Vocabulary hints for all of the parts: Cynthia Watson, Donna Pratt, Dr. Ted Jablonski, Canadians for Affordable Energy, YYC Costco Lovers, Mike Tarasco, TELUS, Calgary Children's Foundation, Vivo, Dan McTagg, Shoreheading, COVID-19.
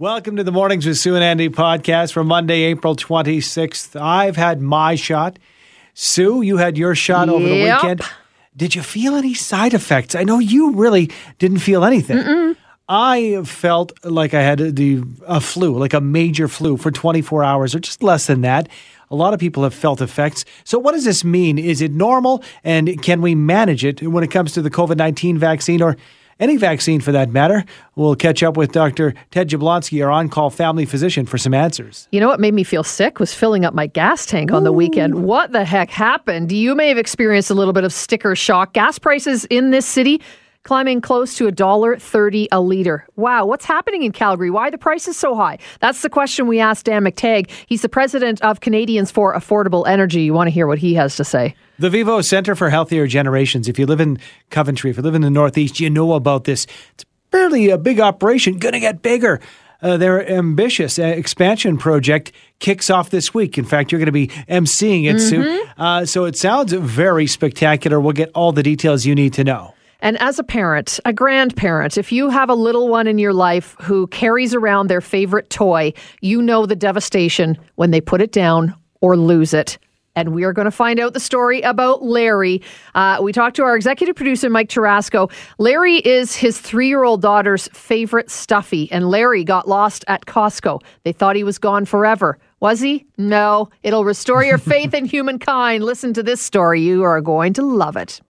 Welcome to the Mornings with Sue and Andy podcast for Monday, April 26th. I've had my shot. Sue, you had your shot over the weekend. Did you feel any side effects? I know you really didn't feel anything. I felt like I had a flu, like a major flu for 24 hours or just less than that. A lot of people have felt effects. So what does this mean? Is it normal? And can we manage it when it comes to the COVID-19 vaccine or any vaccine for that matter? We'll catch up with Dr. Ted Jablonski, our on-call family physician, for some answers. You know what made me feel sick was filling up my gas tank on the weekend. What the heck happened? You may have experienced a little bit of sticker shock. Gas prices in this city climbing close to $1.30 a liter. Wow, what's happening in Calgary? Why are the prices so high? That's the question we asked Dan McTagg. He's the president of Canadians for Affordable Energy. You want to hear what he has to say. The Vivo Center for Healthier Generations. If you live in Coventry, if you live in the Northeast, you know about this. It's barely a big operation, going to get bigger. Their ambitious expansion project kicks off this week. In fact, you're going to be emceeing it soon. So it sounds very spectacular. We'll get all the details you need to know. And as a parent, a grandparent, if you have a little one in your life who carries around their favorite toy, you know the devastation when they put it down or lose it. And we are going to find out the story about Larry. We talked to our executive producer, Mike Tarasco. Larry is his 3-year-old daughter's favorite stuffy, and Larry got lost at Costco. They thought he was gone forever. Was he? No. It'll restore your faith in humankind. Listen to this story. You are going to love it.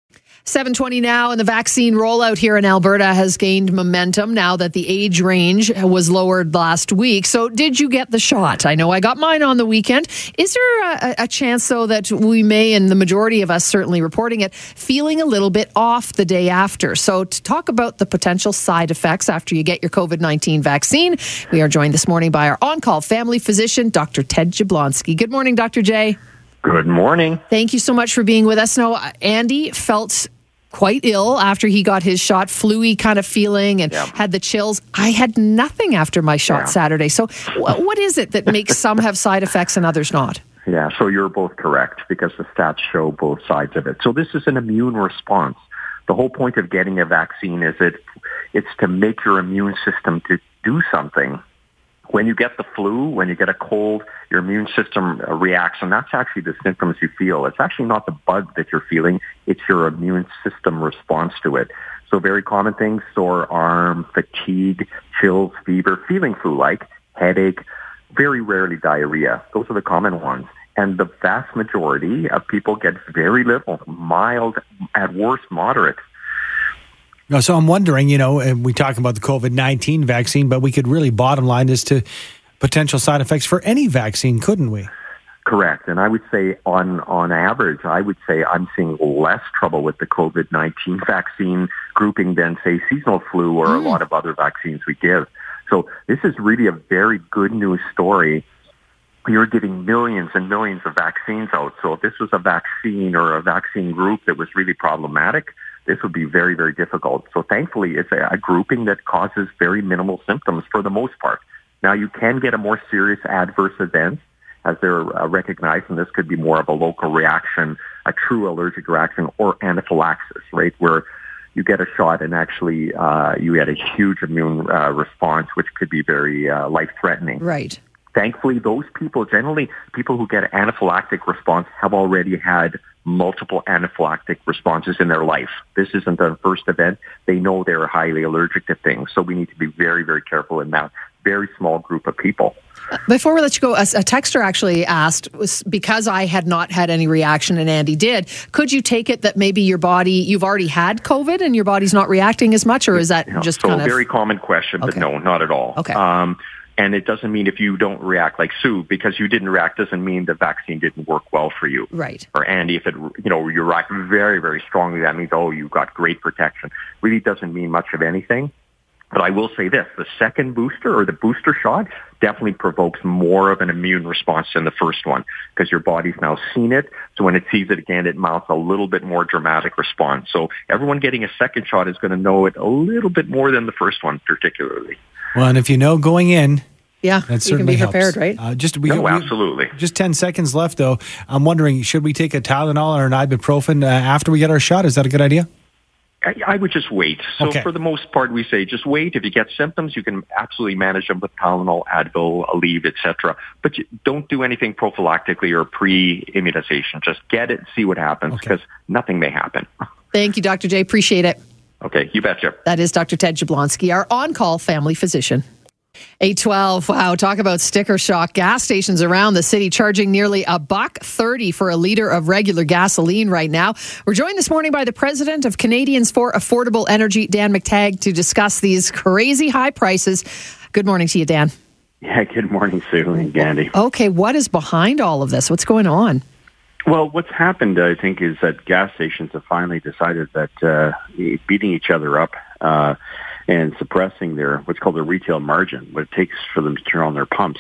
7:20 now, and the vaccine rollout here in Alberta has gained momentum now that the age range was lowered last week. So did you get the shot? I know I got mine on the weekend. Is there a chance, though, that we may, and the majority of us certainly reporting it, feeling a little bit off the day after? So to talk about the potential side effects after you get your COVID-19 vaccine, we are joined this morning by our on-call family physician, Dr. Ted Jablonski. Good morning, Dr. J. Good morning. Thank you so much for being with us. Now, Andy felt quite ill after he got his shot, flu-y kind of feeling, and had the chills. I had nothing after my shot Saturday. So what is it that makes some have side effects and others not? Yeah, so you're both correct because the stats show both sides of it. So this is an immune response. The whole point of getting a vaccine is it's to make your immune system to do something. When you get the flu, when you get a cold, your immune system reacts, and that's actually the symptoms you feel. It's actually not the bug that you're feeling. It's your immune system response to it. So very common things: sore arm, fatigue, chills, fever, feeling flu-like, headache, very rarely diarrhea. Those are the common ones. And the vast majority of people get very little, mild, at worst, moderate. So I'm wondering, you know, and we talk about the COVID-19 vaccine, but we could really bottom line this to potential side effects for any vaccine, couldn't we? Correct. And I would say on average, I would say I'm seeing less trouble with the COVID-19 vaccine grouping than, say, seasonal flu or a lot of other vaccines we give. So this is really a very good news story. You're giving millions and millions of vaccines out. So if this was a vaccine or a vaccine group that was really problematic, this would be very, very difficult. So thankfully, it's a grouping that causes very minimal symptoms for the most part. Now, you can get a more serious adverse event, as they're recognized, and this could be more of a local reaction, a true allergic reaction, or anaphylaxis, right, where you get a shot and actually you get a huge immune response, which could be very life-threatening. Right. Thankfully, those people, generally people who get anaphylactic response, have already had multiple anaphylactic responses in their life. This isn't their first event. They know they're highly allergic to things. So we need to be very, very careful in that very small group of people. Before we let you go, a texter actually asked, because I had not had any reaction and Andy did, could you take it that maybe your body, you've already had COVID and your body's not reacting as much, or is that just kind of... So a very common question, but no, not at all. Okay. And it doesn't mean if you don't react, like Sue, because you didn't react doesn't mean the vaccine didn't work well for you. Right. Or Andy, if it, you know, you react very, very strongly, that means, oh, you got great protection. Really doesn't mean much of anything. But I will say this, the second booster or the booster shot definitely provokes more of an immune response than the first one because your body's now seen it. So when it sees it again, it mounts a little bit more dramatic response. So everyone getting a second shot is going to know it a little bit more than the first one particularly. Well, and if you know going in... Yeah, that certainly you can be prepared, helps. Right? Absolutely. Just 10 seconds left, though. I'm wondering, should we take a Tylenol or an ibuprofen after we get our shot? Is that a good idea? I would just wait. So for the most part, we say just wait. If you get symptoms, you can absolutely manage them with Tylenol, Advil, Aleve, etc. But don't do anything prophylactically or pre-immunization. Just get it and see what happens, because nothing may happen. Thank you, Dr. J. Appreciate it. Okay, you betcha. That is Dr. Ted Jablonski, our on-call family physician. 812, wow, talk about sticker shock. Gas stations around the city charging nearly $1.30 for a liter of regular gasoline right now. We're joined this morning by the president of Canadians for Affordable Energy, Dan McTagg, to discuss these crazy high prices. Good morning to you, Dan. Yeah, good morning, Sue and Gandhi. Okay, what is behind all of this? What's going on? Well, what's happened, I think, is that gas stations have finally decided that beating each other up and suppressing their what's called their retail margin, what it takes for them to turn on their pumps,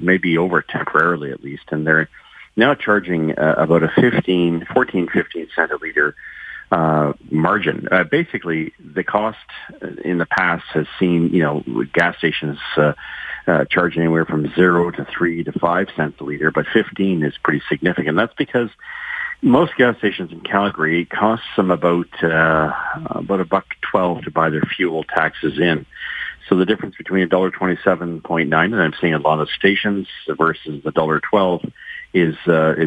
may be over temporarily at least. And they're now charging about a 15 cent a liter margin. Basically, the cost in the past has seen, you know, gas stations charge anywhere from 0 to 3 to 5 cents a liter, but 15 is pretty significant. That's because most gas stations in Calgary cost them about $1.12 to buy their fuel taxes in. So the difference between $1.27.9 and I'm seeing a lot of stations versus the $1.12 is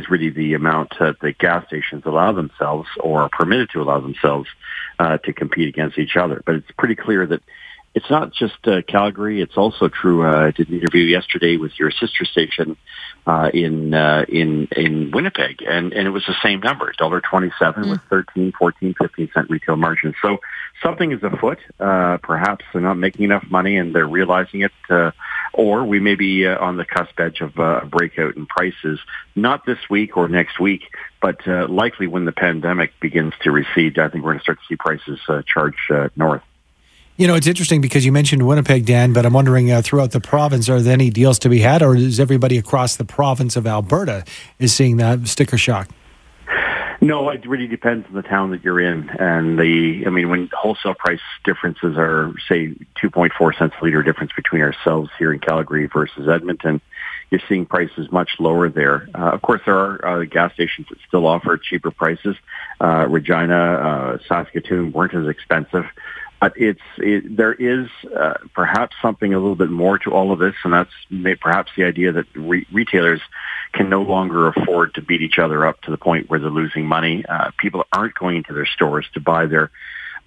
really the amount that the gas stations allow themselves or are permitted to allow themselves to compete against each other. But it's pretty clear that it's not just Calgary. It's also true. I did an interview yesterday with your sister station in Winnipeg, and it was the same number, $1.27 with 13, 14, 15 cent retail margin. So something is afoot. Perhaps they're not making enough money and they're realizing it, or we may be on the cusp edge of a breakout in prices, not this week or next week, but likely when the pandemic begins to recede. I think we're going to start to see prices charge north. You know, it's interesting because you mentioned Winnipeg, Dan, but I'm wondering throughout the province, are there any deals to be had, or is everybody across the province of Alberta is seeing that sticker shock? No, it really depends on the town that you're in. And when wholesale price differences are, say, 2.4 cents a liter difference between ourselves here in Calgary versus Edmonton, you're seeing prices much lower there. Of course, there are gas stations that still offer cheaper prices. Regina, Saskatoon weren't as expensive. But there is perhaps something a little bit more to all of this, and that's perhaps the idea that retailers can no longer afford to beat each other up to the point where they're losing money. People aren't going into their stores to buy their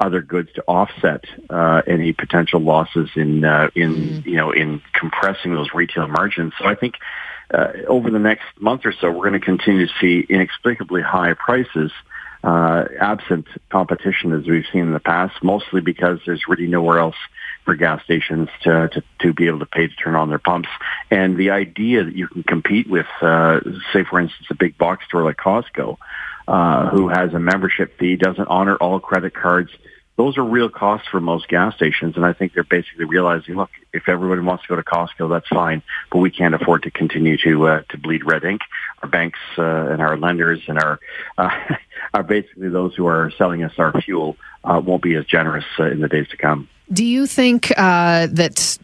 other goods to offset any potential losses in compressing those retail margins. So I think over the next month or so, we're going to continue to see inexplicably high prices. Absent competition, as we've seen in the past, mostly because there's really nowhere else for gas stations to be able to pay to turn on their pumps. And the idea that you can compete with, say, for instance, a big box store like Costco, who has a membership fee, doesn't honor all credit cards, those are real costs for most gas stations. And I think they're basically realizing, look, if everybody wants to go to Costco, that's fine, but we can't afford to continue to bleed red ink. Our banks and our lenders and our basically those who are selling us our fuel won't be as generous in the days to come. Do you think that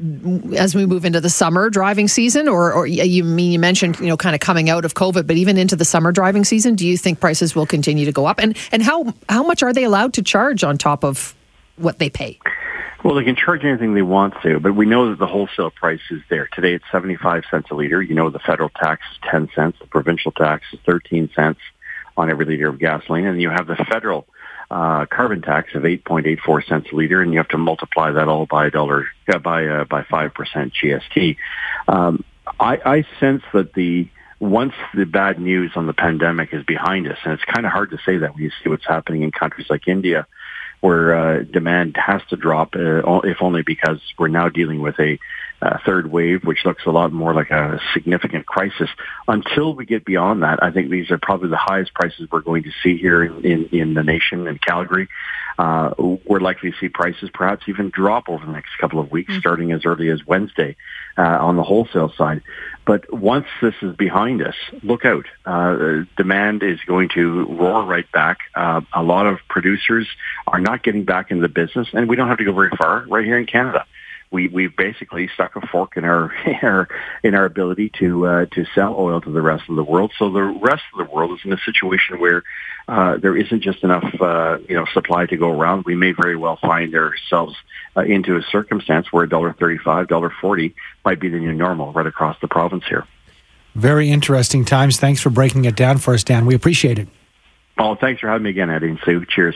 as we move into the summer driving season, or you mentioned, you know, kind of coming out of COVID, but even into the summer driving season, do you think prices will continue to go up? And how much are they allowed to charge on top of what they pay? Well, they can charge anything they want to, but we know that the wholesale price is there. Today it's 75 cents a liter. You know, the federal tax is 10 cents. The provincial tax is 13 cents on every liter of gasoline. And you have the federal carbon tax of 8.84 cents a liter, and you have to multiply that all by by 5% GST. I sense that once the bad news on the pandemic is behind us, and it's kind of hard to say that when you see what's happening in countries like India, where demand has to drop, if only because we're now dealing with a third wave, which looks a lot more like a significant crisis. Until we get beyond that, I think these are probably the highest prices we're going to see here in the nation, in Calgary. We're likely to see prices perhaps even drop over the next couple of weeks, starting as early as Wednesday on the wholesale side. But once this is behind us, look out. Demand is going to roar right back. A lot of producers are not getting back into the business, and we don't have to go very far right here in Canada. we basically stuck a fork in our ability to sell oil to the rest of the world. So the rest of the world is in a situation where there isn't just enough supply to go around. We may very well find ourselves into a circumstance where $1.35, $1.40 might be the new normal right across the province here. Very interesting times. Thanks for breaking it down for us, Dan. We appreciate it. Oh, thanks for having me again, Eddie and Sue. Cheers.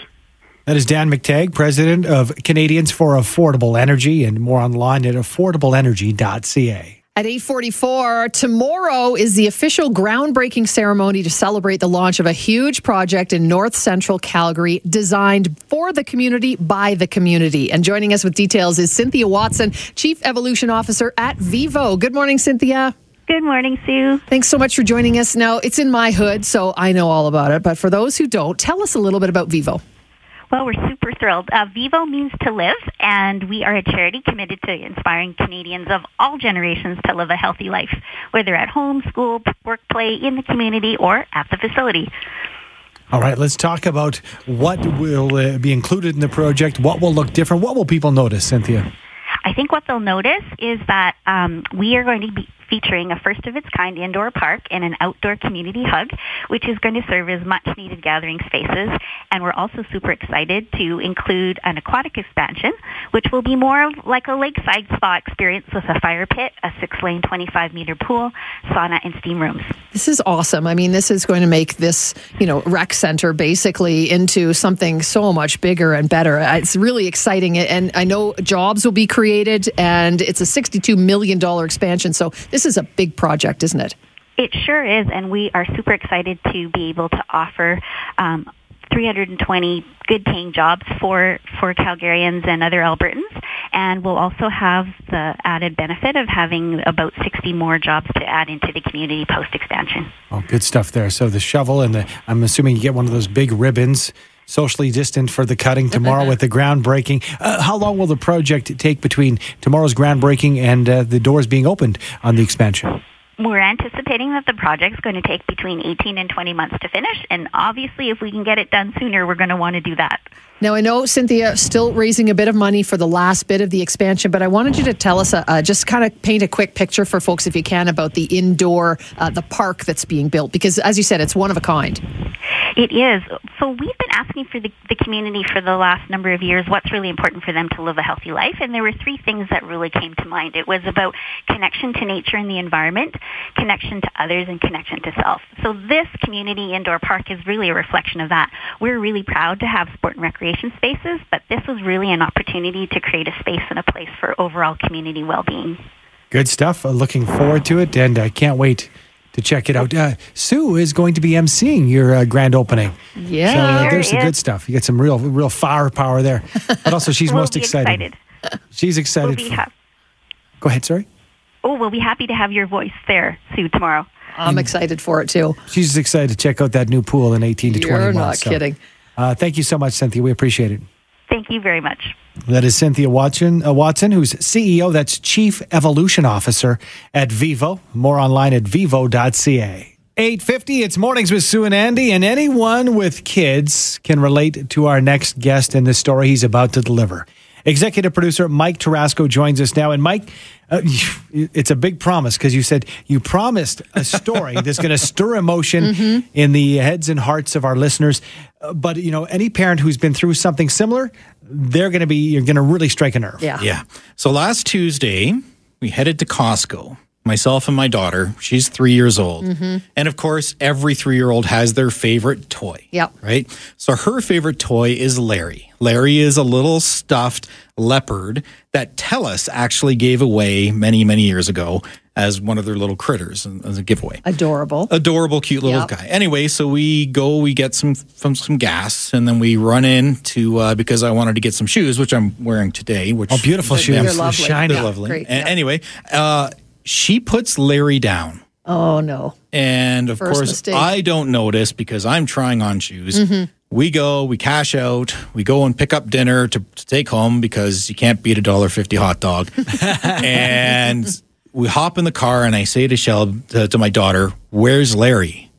That is Dan McTagg, president of Canadians for Affordable Energy, and more online at affordableenergy.ca. At 8:44, tomorrow is the official groundbreaking ceremony to celebrate the launch of a huge project in north central Calgary designed for the community by the community. And joining us with details is Cynthia Watson, Chief Evolution Officer at Vivo. Good morning, Cynthia. Good morning, Sue. Thanks so much for joining us. Now, it's in my hood, so I know all about it. But for those who don't, tell us a little bit about Vivo. Well, we're super thrilled. Vivo means to live, and we are a charity committed to inspiring Canadians of all generations to live a healthy life, whether at home, school, work, play, in the community, or at the facility. All right, let's talk about what will be included in the project, what will look different, what will people notice, Cynthia? I think what they'll notice is that we are going to be featuring a first-of-its-kind indoor park and an outdoor community hug, which is going to serve as much-needed gathering spaces. And we're also super excited to include an aquatic expansion, which will be more of like a lakeside spa experience with a fire pit, a 6-lane, 25-meter pool, sauna, and steam rooms. This is awesome. I mean, this is going to make this, rec center basically into something so much bigger and better. It's really exciting. And I know jobs will be created, and it's a $62 million expansion. So this is a big project, isn't it? It sure is, and we are super excited to be able to offer 320 good-paying jobs for Calgarians and other Albertans, and we'll also have the added benefit of having about 60 more jobs to add into the community post-expansion. Oh, good stuff there. So the shovel and I'm assuming you get one of those big ribbons, socially distant for the cutting tomorrow with the groundbreaking. How long will the project take between tomorrow's groundbreaking and the doors being opened on the expansion? We're anticipating that the project's going to take between 18 and 20 months to finish, and obviously if we can get it done sooner, we're going to want to do that. Now, I know, Cynthia, still raising a bit of money for the last bit of the expansion, but I wanted you to tell us, just kind of paint a quick picture for folks, if you can, about the indoor, the park that's being built, because as you said, it's one of a kind. It is. So we've been asking for the community for the last number of years what's really important for them to live a healthy life, and there were three things that really came to mind. It was about connection to nature and the environment, connection to others, and connection to self. So this community indoor park is really a reflection of that. We're really proud to have sport and recreation spaces, but this was really an opportunity to create a space and a place for overall community well-being. Good stuff. Looking forward to it, and I can't wait to check it out. Sue is going to be emceeing your grand opening. Yeah. So there's the good stuff. You get some real firepower there. But also she's most excited. She's excited. Go ahead, sorry. Oh, we'll be happy to have your voice there, Sue, tomorrow. I'm excited for it, too. She's excited to check out that new pool in 18 to 20 months. You're not kidding. Thank you so much, Cynthia. We appreciate it. Thank you very much. That is Cynthia Watson, who's CEO, that's Chief Evolution Officer at Vivo. More online at vivo.ca. 8:50, it's Mornings with Sue and Andy, and anyone with kids can relate to our next guest in the story he's about to deliver. Executive producer Mike Tarasco joins us now. And Mike, it's a big promise because you said you promised a story that's going to stir emotion in the heads and hearts of our listeners. But, any parent who's been through something similar, you're going to really strike a nerve. Yeah. So last Tuesday, we headed to Costco, myself and my daughter. She's 3 years old. Mm-hmm. And of course, every 3-year-old has their favorite toy. Yep. Right? So her favorite toy is Larry. Larry is a little stuffed leopard that TELUS actually gave away many, many years ago as one of their little critters, as a giveaway. Adorable, cute little guy. Anyway, so we get some gas, and then we run in to, because I wanted to get some shoes, which I'm wearing today. Which, oh, beautiful shoes. They're lovely. Shiny. They're lovely. Great. And anyway, she puts Larry down. Oh, no. And, of course, mistake. I don't notice because I'm trying on shoes. Mm-hmm. We cash out, we go and pick up dinner to take home because you can't beat a $1.50 hot dog. And we hop in the car, and I say to my daughter, "Where's Larry?"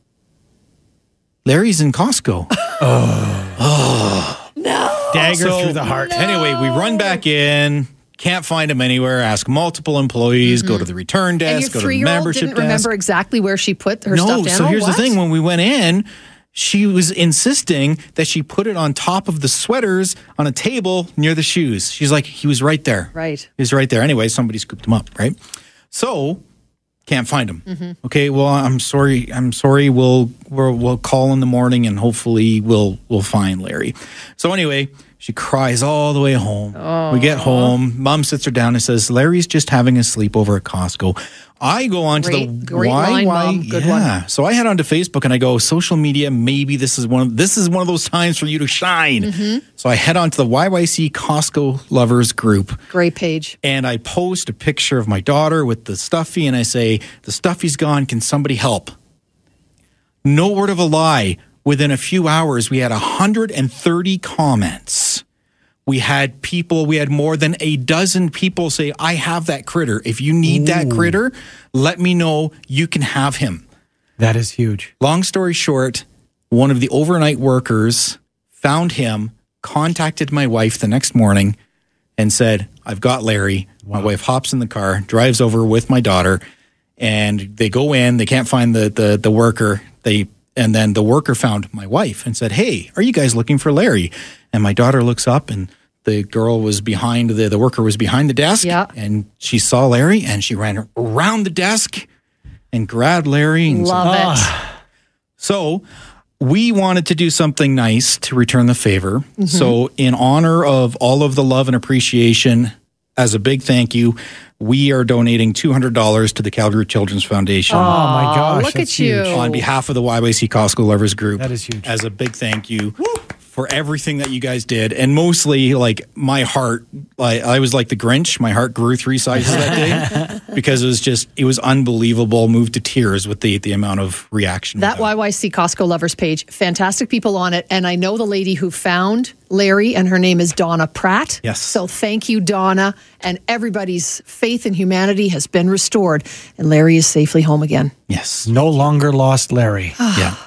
"Larry's in Costco." Oh. No. Dagger through the heart. No. Anyway, we run back in. Can't find them anywhere. Ask multiple employees. Mm-hmm. Go to the return desk. Go to the membership desk. And your 3-year-old didn't remember exactly where she put her stuffed animal? No, so here's the thing. When we went in, she was insisting that she put it on top of the sweaters on a table near the shoes. She's like, he was right there. Right. He was right there. Anyway, somebody scooped him up, right? So, can't find him. Mm-hmm. Okay, well, I'm sorry. We'll call in the morning and hopefully we'll find Larry. So anyway, she cries all the way home. Aww. We get home. Mom sits her down and says, Larry's just having a sleepover at Costco. I go on to the YYC. Yeah. So I head on to Facebook and I go, social media, maybe this is one of those times for you to shine. Mm-hmm. So I head on to the YYC Costco Lovers group. Great page. And I post a picture of my daughter with the stuffy and I say, the stuffy's gone. Can somebody help? No word of a lie. Within a few hours, we had 130 comments. We had more than a dozen people say, I have that critter. If you need that critter, let me know. You can have him. That is huge. Long story short, one of the overnight workers found him, contacted my wife the next morning and said, I've got Larry. Wow. My wife hops in the car, drives over with my daughter, and they go in. They can't find the worker. And then the worker found my wife and said, hey, are you guys looking for Larry? And my daughter looks up and the girl was behind, the worker was behind the desk. Yeah. And she saw Larry and she ran around the desk and grabbed Larry. And Love it. So we wanted to do something nice to return the favor. Mm-hmm. So in honor of all of the love and appreciation, as a big thank you, we are donating $200 to the Calgary Children's Foundation. Oh, my gosh. Look at you. On behalf of the YYC Costco Lovers Group. That is huge. As a big thank you for everything that you guys did. And mostly, like, my heart, I was like the Grinch. My heart grew 3 sizes that day because it was unbelievable. Moved to tears with the amount of reaction. That YYC Costco Lovers page, fantastic people on it. And I know the lady who found Larry, and her name is Donna Pratt. Yes. So thank you, Donna. And everybody's faith in humanity has been restored. And Larry is safely home again. Yes. No longer lost Larry. Yeah.